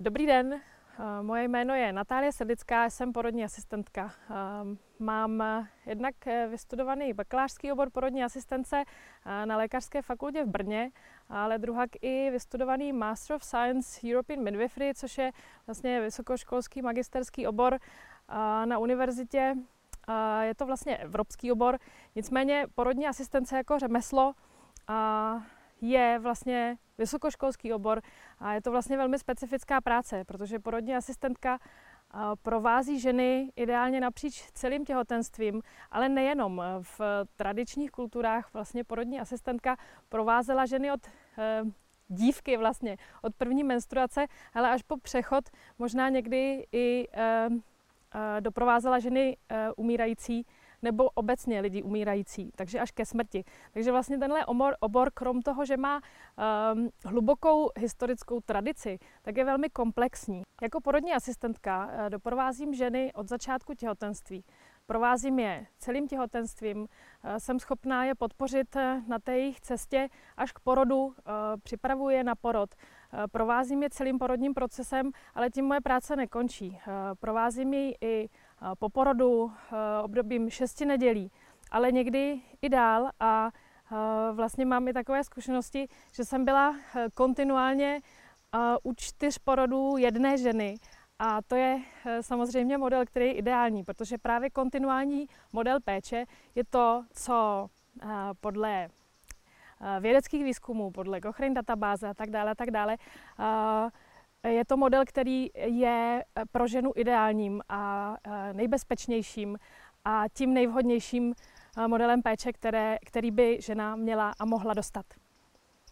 Dobrý den, moje jméno je Natálie Sedlická, jsem porodní asistentka. Mám jednak vystudovaný bakalářský obor porodní asistence na Lékařské fakultě v Brně, ale druhak i vystudovaný Master of Science European Midwifery, což je vlastně vysokoškolský magisterský obor na univerzitě. Je to vlastně evropský obor, nicméně porodní asistence jako řemeslo je vlastně vysokoškolský obor a je to vlastně velmi specifická práce, protože porodní asistentka provází ženy ideálně napříč celým těhotenstvím, ale nejenom. V tradičních kulturách vlastně porodní asistentka provázela ženy od dívky vlastně, od první menstruace, ale až po přechod možná někdy i doprovázela ženy umírající nebo obecně lidi umírající, takže až ke smrti. Takže vlastně tenhle obor, krom toho, že má hlubokou historickou tradici, tak je velmi komplexní. Jako porodní asistentka doprovázím ženy od začátku těhotenství. Provázím je celým těhotenstvím, jsem schopná je podpořit na té jejich cestě až k porodu, připravuji je na porod, provázím je celým porodním procesem, ale tím moje práce nekončí. Provázím ji i po porodu obdobím 6 nedělí, ale někdy i dál a vlastně mám i takové zkušenosti, že jsem byla kontinuálně u 4 porodů jedné ženy. A to je samozřejmě model, který je ideální, protože právě kontinuální model péče je to, co podle vědeckých výzkumů, podle Cochrane databáze a tak dále, je to model, který je pro ženu ideálním a nejbezpečnějším a tím nejvhodnějším modelem péče, který by žena měla a mohla dostat.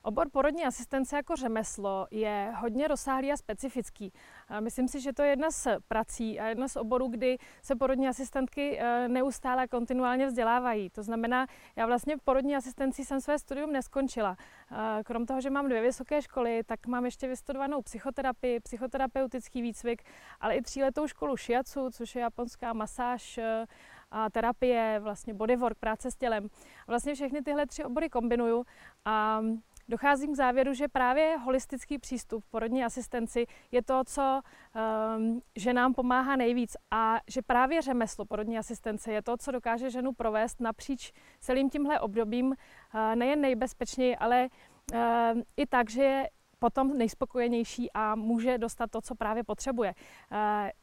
Obor porodní asistence jako řemeslo je hodně rozsáhlý a specifický. Myslím si, že to je jedna z prací a jedna z oborů, kdy se porodní asistentky neustále a kontinuálně vzdělávají. To znamená, já vlastně porodní asistencí jsem své studium neskončila. Krom toho, že mám 2 vysoké školy, tak mám ještě vystudovanou psychoterapii, psychoterapeutický výcvik, ale i 3letou školu shiatsu, což je japonská masáž a terapie, vlastně bodywork, práce s tělem. Vlastně všechny tyhle 3 obory kombinuju a docházím k závěru, že právě holistický přístup k porodní asistenci je to, co ženám pomáhá nejvíc a že právě řemeslo porodní asistence je to, co dokáže ženu provést napříč celým tímhle obdobím nejen nejbezpečněji, ale i tak, že je potom nejspokojenější a může dostat to, co právě potřebuje.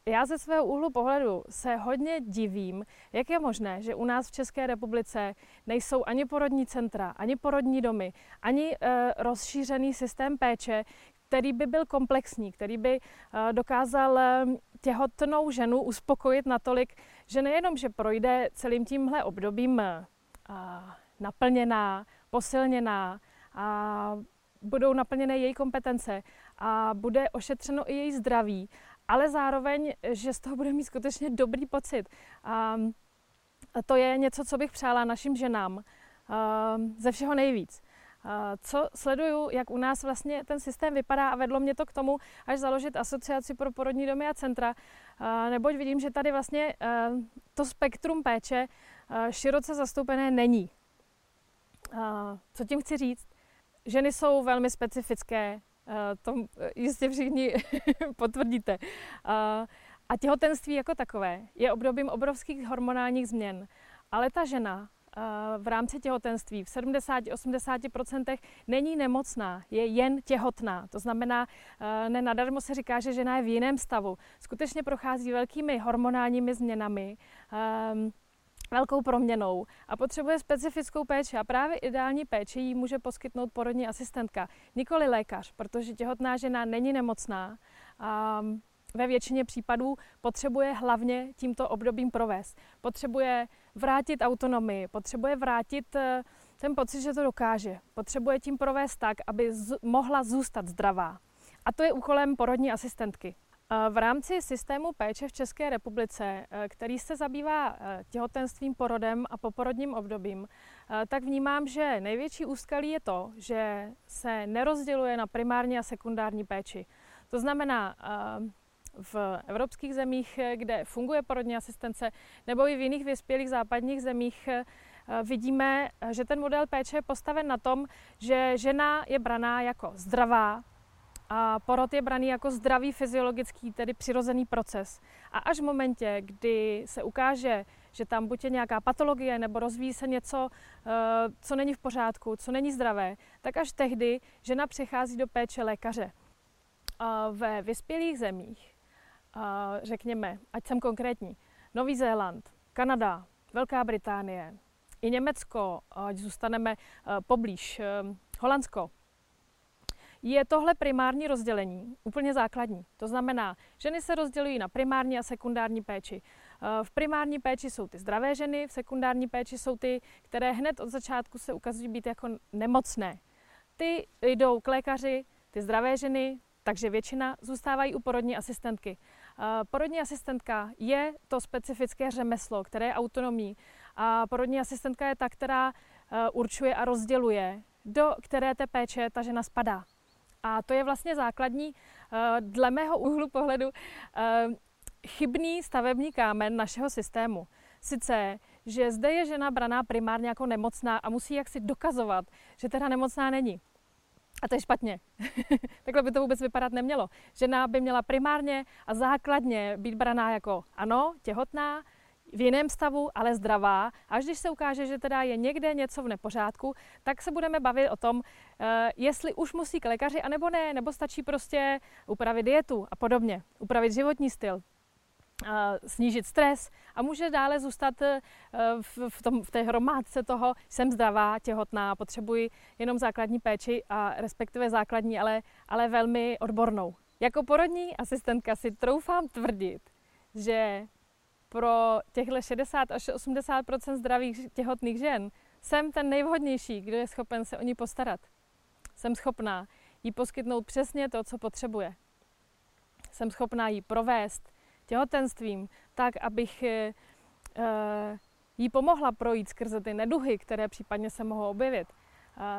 Já ze svého úhlu pohledu se hodně divím, jak je možné, že u nás v České republice nejsou ani porodní centra, ani porodní domy, ani rozšířený systém péče, který by byl komplexní, který by dokázal těhotnou ženu uspokojit natolik, že nejenom, že projde celým tímhle obdobím naplněná, posilněná a budou naplněné její kompetence a bude ošetřeno i její zdraví, ale zároveň, že z toho bude mít skutečně dobrý pocit. A to je něco, co bych přála našim ženám ze všeho nejvíc. Co sleduju, jak u nás vlastně ten systém vypadá a vedlo mě to k tomu, až založit Asociaci pro porodní domy a centra, neboť vidím, že tady vlastně to spektrum péče široce zastoupené není. Co tím chci říct? Ženy jsou velmi specifické, to jistě všichni potvrdíte. A těhotenství jako takové je obdobím obrovských hormonálních změn. Ale ta žena v rámci těhotenství v 70-80% není nemocná, je jen těhotná. To znamená, nenadarmo se říká, že žena je v jiném stavu. Skutečně prochází velkými hormonálními změnami, velkou proměnou a potřebuje specifickou péči a právě ideální péči jí může poskytnout porodní asistentka, nikoli lékař, protože těhotná žena není nemocná a ve většině případů potřebuje hlavně tímto obdobím provést. Potřebuje vrátit autonomii, potřebuje vrátit ten pocit, že to dokáže. Potřebuje tím provést tak, aby mohla zůstat zdravá. A to je úkolem porodní asistentky. V rámci systému péče v České republice, který se zabývá těhotenstvím, porodem a poporodním obdobím, tak vnímám, že největší úskalí je to, že se nerozděluje na primární a sekundární péči. To znamená, v evropských zemích, kde funguje porodní asistence, nebo i v jiných vyspělých západních zemích, vidíme, že ten model péče je postaven na tom, že žena je braná jako zdravá, A porod je braný jako zdravý fyziologický, tedy přirozený proces. A až v momentě, kdy se ukáže, že tam buď je nějaká patologie nebo rozvíjí se něco, co není v pořádku, co není zdravé, tak až tehdy žena přechází do péče lékaře. Ve vyspělých zemích, řekněme, ať jsem konkrétní, Nový Zéland, Kanada, Velká Británie, i Německo, ať zůstaneme poblíž, Holandsko, je tohle primární rozdělení úplně základní. To znamená, ženy se rozdělují na primární a sekundární péči. V primární péči jsou ty zdravé ženy, v sekundární péči jsou ty, které hned od začátku se ukazují být jako nemocné. Ty jdou k lékaři, ty zdravé ženy, takže většina zůstávají u porodní asistentky. Porodní asistentka je to specifické řemeslo, které je autonomní. A porodní asistentka je ta, která určuje a rozděluje, do které té péče ta žena spadá. A to je vlastně základní, dle mého úhlu pohledu, chybný stavební kámen našeho systému. Sice, že zde je žena braná primárně jako nemocná a musí jaksi dokazovat, že teda nemocná není. A to je špatně. Takhle by to vůbec vypadat nemělo. Žena by měla primárně a základně být braná jako ano, těhotná, v jiném stavu, ale zdravá. Až když se ukáže, že teda je někde něco v nepořádku, tak se budeme bavit o tom, jestli už musí k lékaři, anebo ne, nebo stačí prostě upravit dietu a podobně, upravit životní styl, snížit stres a může dále zůstat v té hromádce toho, jsem zdravá, těhotná, potřebuji jenom základní péči a respektive základní, ale velmi odbornou. Jako porodní asistentka si troufám tvrdit, že pro těchto 60 až 80 % zdravých těhotných žen jsem ten nejvhodnější, kdo je schopen se o ní postarat. Jsem schopná jí poskytnout přesně to, co potřebuje. Jsem schopná jí provést těhotenstvím tak, abych jí pomohla projít skrze ty neduhy, které případně se mohou objevit.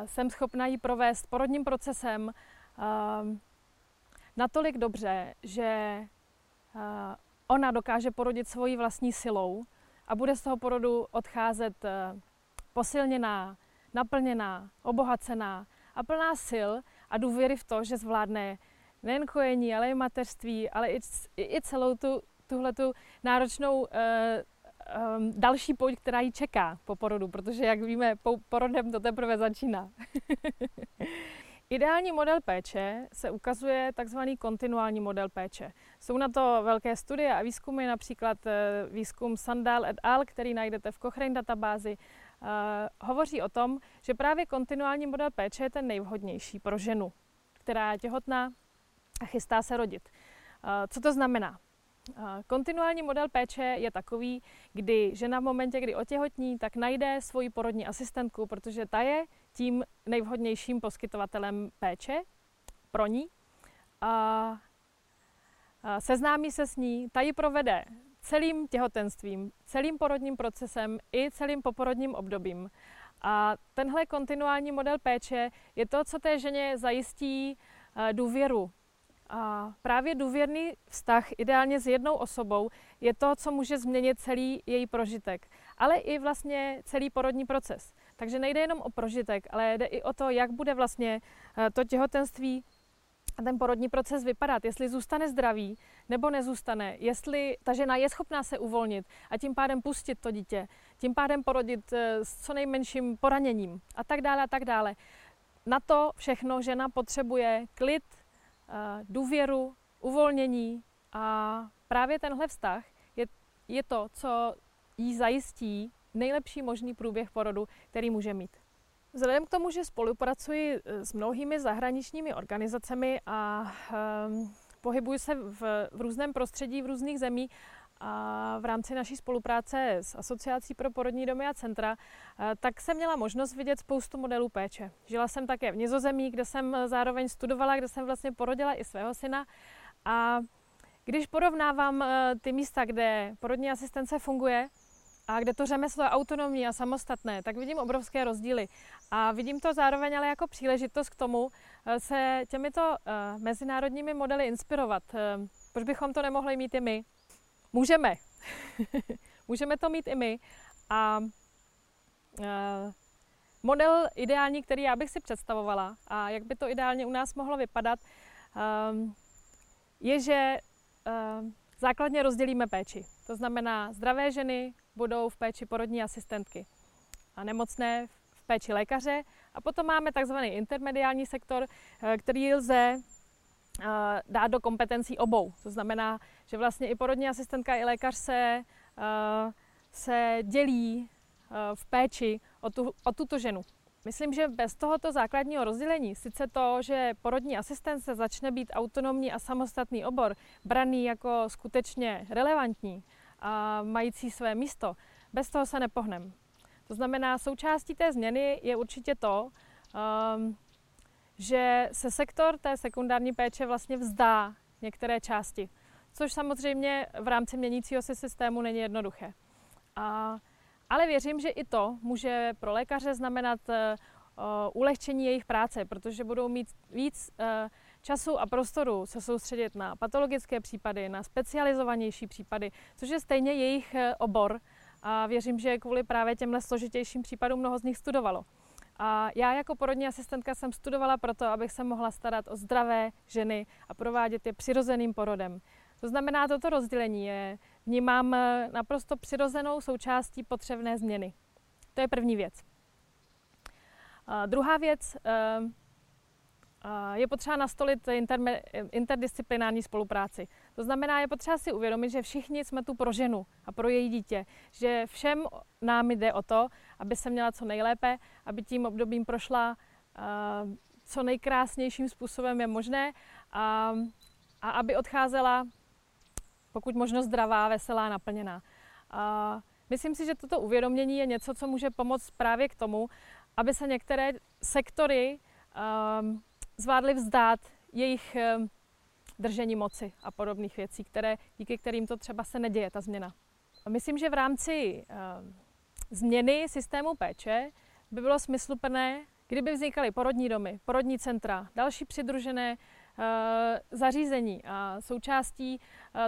Jsem schopná jí provést porodním procesem natolik dobře, že ona dokáže porodit svojí vlastní silou a bude z toho porodu odcházet posilněná, naplněná, obohacená a plná sil a důvěry v to, že zvládne nejen kojení, ale i mateřství, ale i celou tuhletu náročnou další pouť, která ji čeká po porodu, protože, jak víme, porodem to teprve začíná. Ideální model péče se ukazuje tzv. Kontinuální model péče. Jsou na to velké studie a výzkumy, například výzkum Sandall et al., který najdete v Cochrane databázi, hovoří o tom, že právě kontinuální model péče je ten nejvhodnější pro ženu, která je těhotná a chystá se rodit. Co to znamená? Kontinuální model péče je takový, kdy žena v momentě, kdy otěhotní, tak najde svoji porodní asistentku, protože ta je tím nejvhodnějším poskytovatelem péče pro ní. A seznámí se s ní, ta ji provede celým těhotenstvím, celým porodním procesem i celým poporodním obdobím. A tenhle kontinuální model péče je to, co té ženě zajistí důvěru. A právě důvěrný vztah, ideálně s jednou osobou, je to, co může změnit celý její prožitek, ale i vlastně celý porodní proces. Takže nejde jenom o prožitek, ale jde i o to, jak bude vlastně to těhotenství a ten porodní proces vypadat, jestli zůstane zdravý nebo nezůstane, jestli ta žena je schopná se uvolnit a tím pádem pustit to dítě, tím pádem porodit s co nejmenším poraněním a tak dále a tak dále. Na to všechno žena potřebuje klid, důvěru, uvolnění a právě tenhle vztah je to, co jí zajistí nejlepší možný průběh porodu, který může mít. Vzhledem k tomu, že spolupracuji s mnohými zahraničními organizacemi a pohybuji se v různém prostředí, v různých zemích a v rámci naší spolupráce s Asociací pro porodní domy a centra, tak jsem měla možnost vidět spoustu modelů péče. Žila jsem také v Nizozemí, kde jsem zároveň studovala, kde jsem vlastně porodila i svého syna. A když porovnávám ty místa, kde porodní asistence funguje, a kde to řemeslo je autonomní a samostatné, tak vidím obrovské rozdíly. A vidím to zároveň ale jako příležitost k tomu se těmito mezinárodními modely inspirovat. Proč bychom to nemohli mít i my? Můžeme. Můžeme to mít i my. A model ideální, který já bych si představovala a jak by to ideálně u nás mohlo vypadat, je, že základně rozdělíme péči. To znamená, zdravé ženy budou v péči porodní asistentky a nemocné v péči lékaře. A potom máme takzvaný intermediální sektor, který lze dát do kompetencí obou. To znamená, že vlastně i porodní asistentka, i lékař se dělí v péči o tuto ženu. Myslím, že bez tohoto základního rozdělení, sice to, že porodní asistence začne být autonomní a samostatný obor, braný jako skutečně relevantní a mající své místo, bez toho se nepohneme. To znamená, součástí té změny je určitě to, že se sektor té sekundární péče vlastně vzdá některé části, což samozřejmě v rámci měnícího se systému není jednoduché. Ale věřím, že i to může pro lékaře znamenat ulehčení jejich práce, protože budou mít víc času a prostoru se soustředit na patologické případy, na specializovanější případy, což je stejně jejich obor. A věřím, že kvůli právě těmhle složitějším případům mnoho z nich studovalo. A já jako porodní asistentka jsem studovala proto, abych se mohla starat o zdravé ženy a provádět je přirozeným porodem. To znamená, toto rozdělení je vnímám naprosto přirozenou součástí potřebné změny. To je první věc. A druhá věc, je potřeba nastolit interdisciplinární spolupráci. To znamená, je potřeba si uvědomit, že všichni jsme tu pro ženu a pro její dítě. Že všem nám jde o to, aby se měla co nejlépe, aby tím obdobím prošla co nejkrásnějším způsobem je možné a aby odcházela pokud možno zdravá, veselá, naplněná. A myslím si, že toto uvědomění je něco, co může pomoct právě k tomu, aby se některé sektory zvládly vzdát jejich držení moci a podobných věcí, díky kterým to třeba se neděje, ta změna. A myslím, že v rámci změny systému péče by bylo smysluplné, kdyby vznikaly porodní domy, porodní centra, další přidružené zařízení a součástí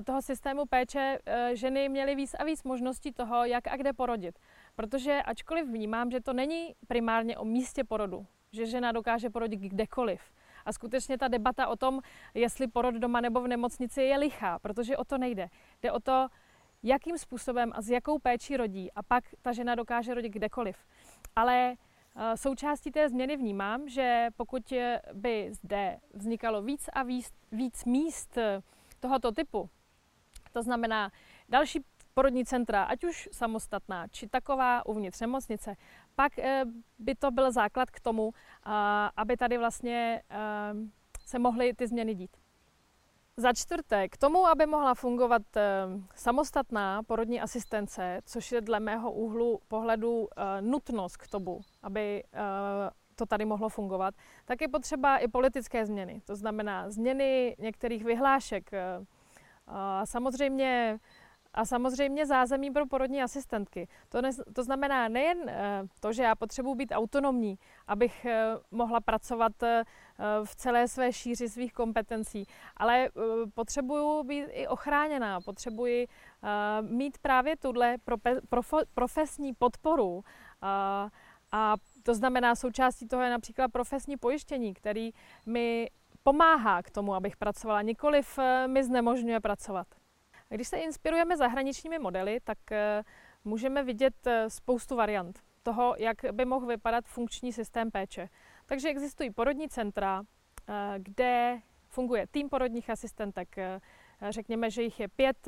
toho systému péče ženy měly víc a víc možností toho, jak a kde porodit. Protože ačkoliv vnímám, že to není primárně o místě porodu, že žena dokáže porodit kdekoliv. A skutečně ta debata o tom, jestli porod doma nebo v nemocnici je lichá, protože o to nejde. Jde o to, jakým způsobem a s jakou péčí rodí a pak ta žena dokáže rodit kdekoliv. Ale součástí té změny vnímám, že pokud by zde vznikalo víc a víc míst tohoto typu, to znamená další porodní centra, ať už samostatná, či taková uvnitř nemocnice, pak by to byl základ k tomu, aby tady vlastně se mohly ty změny dít. Za čtvrté, k tomu, aby mohla fungovat samostatná porodní asistence, což je dle mého úhlu pohledu nutnost k tomu, aby to tady mohlo fungovat, tak je potřeba i politické změny. To znamená změny některých vyhlášek a samozřejmě zázemí pro porodní asistentky. To znamená nejen to, že já potřebuji být autonomní, abych mohla pracovat v celé své šíři svých kompetencí, ale potřebuji být i ochráněná, potřebuji mít právě tuhle profesní podporu. A to znamená, součástí toho je například profesní pojištění, který mi pomáhá k tomu, abych pracovala, nikoliv mi znemožňuje pracovat. Když se inspirujeme zahraničními modely, tak můžeme vidět spoustu variant toho, jak by mohl vypadat funkční systém péče. Takže existují porodní centra, kde funguje tým porodních asistentek. Řekněme, že jich je 5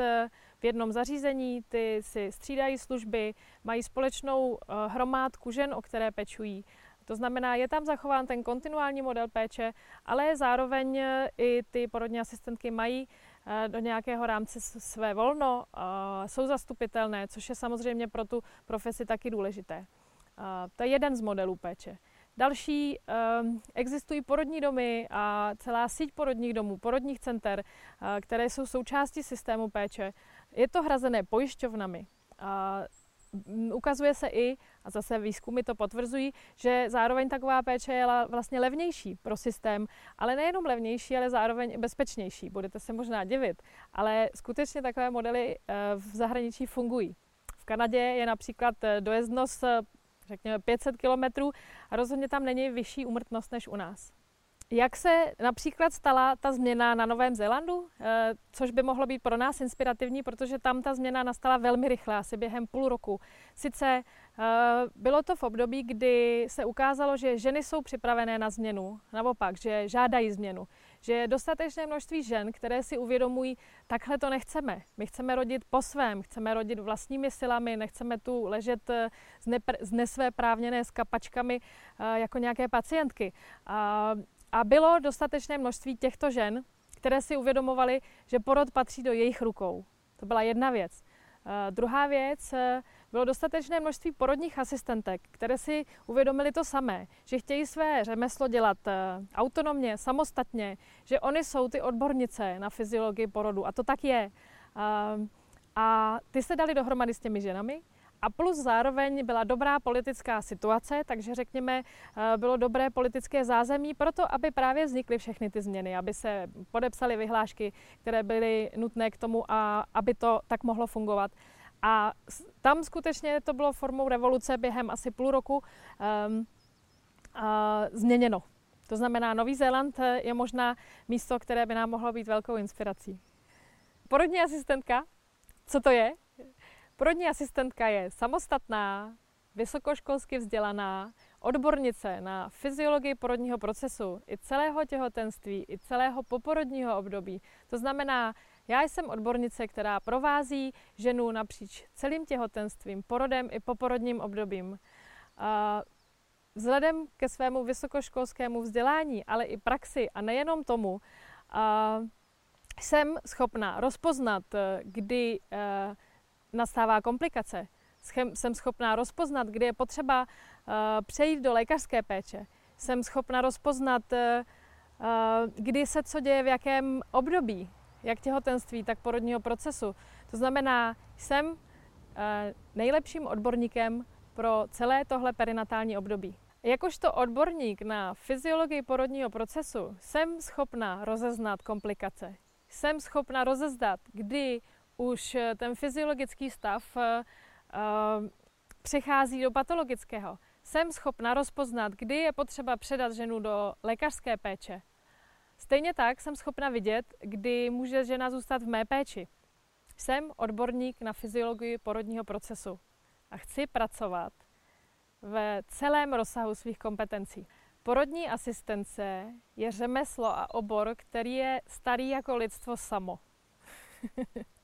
v jednom zařízení, ty si střídají služby, mají společnou hromádku žen, o které pečují. To znamená, je tam zachován ten kontinuální model péče, ale zároveň i ty porodní asistentky mají do nějakého rámce své volno, jsou zastupitelné, což je samozřejmě pro tu profesi taky důležité. To je jeden z modelů péče. Další, existují porodní domy a celá síť porodních domů, porodních center, které jsou součástí systému péče. Je to hrazené pojišťovnami. Ukazuje se i, a zase výzkumy to potvrzují, že zároveň taková péče je vlastně levnější pro systém, ale nejenom levnější, ale zároveň i bezpečnější. Budete se možná divit, ale skutečně takové modely v zahraničí fungují. V Kanadě je například dojezdnost, řekněme, 500 km a rozhodně tam není vyšší úmrtnost než u nás. Jak se například stala ta změna na Novém Zélandu, což by mohlo být pro nás inspirativní, protože tam ta změna nastala velmi rychle, asi během půl roku. Sice bylo to v období, kdy se ukázalo, že ženy jsou připravené na změnu, naopak, že žádají změnu, že je dostatečné množství žen, které si uvědomují, takhle to nechceme. My chceme rodit po svém, chceme rodit vlastními silami, nechceme tu ležet znesvéprávněné s kapačkami jako nějaké pacientky. A bylo dostatečné množství těchto žen, které si uvědomovaly, že porod patří do jejich rukou. To byla jedna věc. Druhá věc, bylo dostatečné množství porodních asistentek, které si uvědomily to samé, že chtějí své řemeslo dělat autonomně, samostatně, že oni jsou ty odbornice na fyziologii porodu a to tak je. A ty se dali dohromady s těmi ženami. A plus zároveň byla dobrá politická situace, takže řekněme, bylo dobré politické zázemí pro to, aby právě vznikly všechny ty změny, aby se podepsaly vyhlášky, které byly nutné k tomu, a aby to tak mohlo fungovat. A tam skutečně to bylo formou revoluce během asi půl roku změněno. To znamená, Nový Zéland je možná místo, které by nám mohlo být velkou inspirací. Porodní asistentka, co to je? Porodní asistentka je samostatná, vysokoškolsky vzdělaná odbornice na fyziologii porodního procesu i celého těhotenství, i celého poporodního období. To znamená, já jsem odbornice, která provází ženu napříč celým těhotenstvím, porodem i poporodním obdobím. Vzhledem ke svému vysokoškolskému vzdělání, ale i praxi a nejenom tomu, jsem schopna rozpoznat, kdy nastává komplikace. Jsem schopná rozpoznat, kdy je potřeba přejít do lékařské péče. Jsem schopná rozpoznat, kdy se co děje, v jakém období, jak těhotenství, tak porodního procesu. To znamená, jsem nejlepším odborníkem pro celé tohle perinatální období. Jakožto odborník na fyziologii porodního procesu jsem schopná rozeznat komplikace. Jsem schopná rozeznat, kdy už ten fyziologický stav přechází do patologického. Jsem schopna rozpoznat, kdy je potřeba předat ženu do lékařské péče. Stejně tak jsem schopna vidět, kdy může žena zůstat v mé péči. Jsem odborník na fyziologii porodního procesu a chci pracovat ve celém rozsahu svých kompetencí. Porodní asistence je řemeslo a obor, který je starý jako lidstvo samo.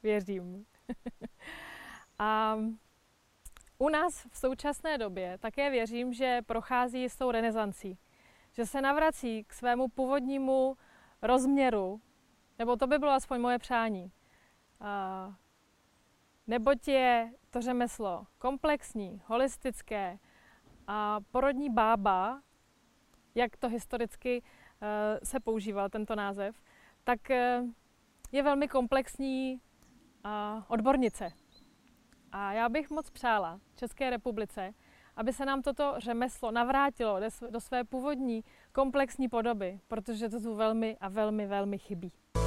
Věřím. A u nás v současné době také věřím, že prochází jistou renesancí. Že se navrací k svému původnímu rozměru, nebo to by bylo aspoň moje přání. Neboť je to řemeslo komplexní, holistické a porodní bába, jak to historicky se používal tento název, tak je velmi komplexní odbornice. A já bych moc přála České republice, aby se nám toto řemeslo navrátilo do své původní komplexní podoby, protože to tu velmi a velmi chybí.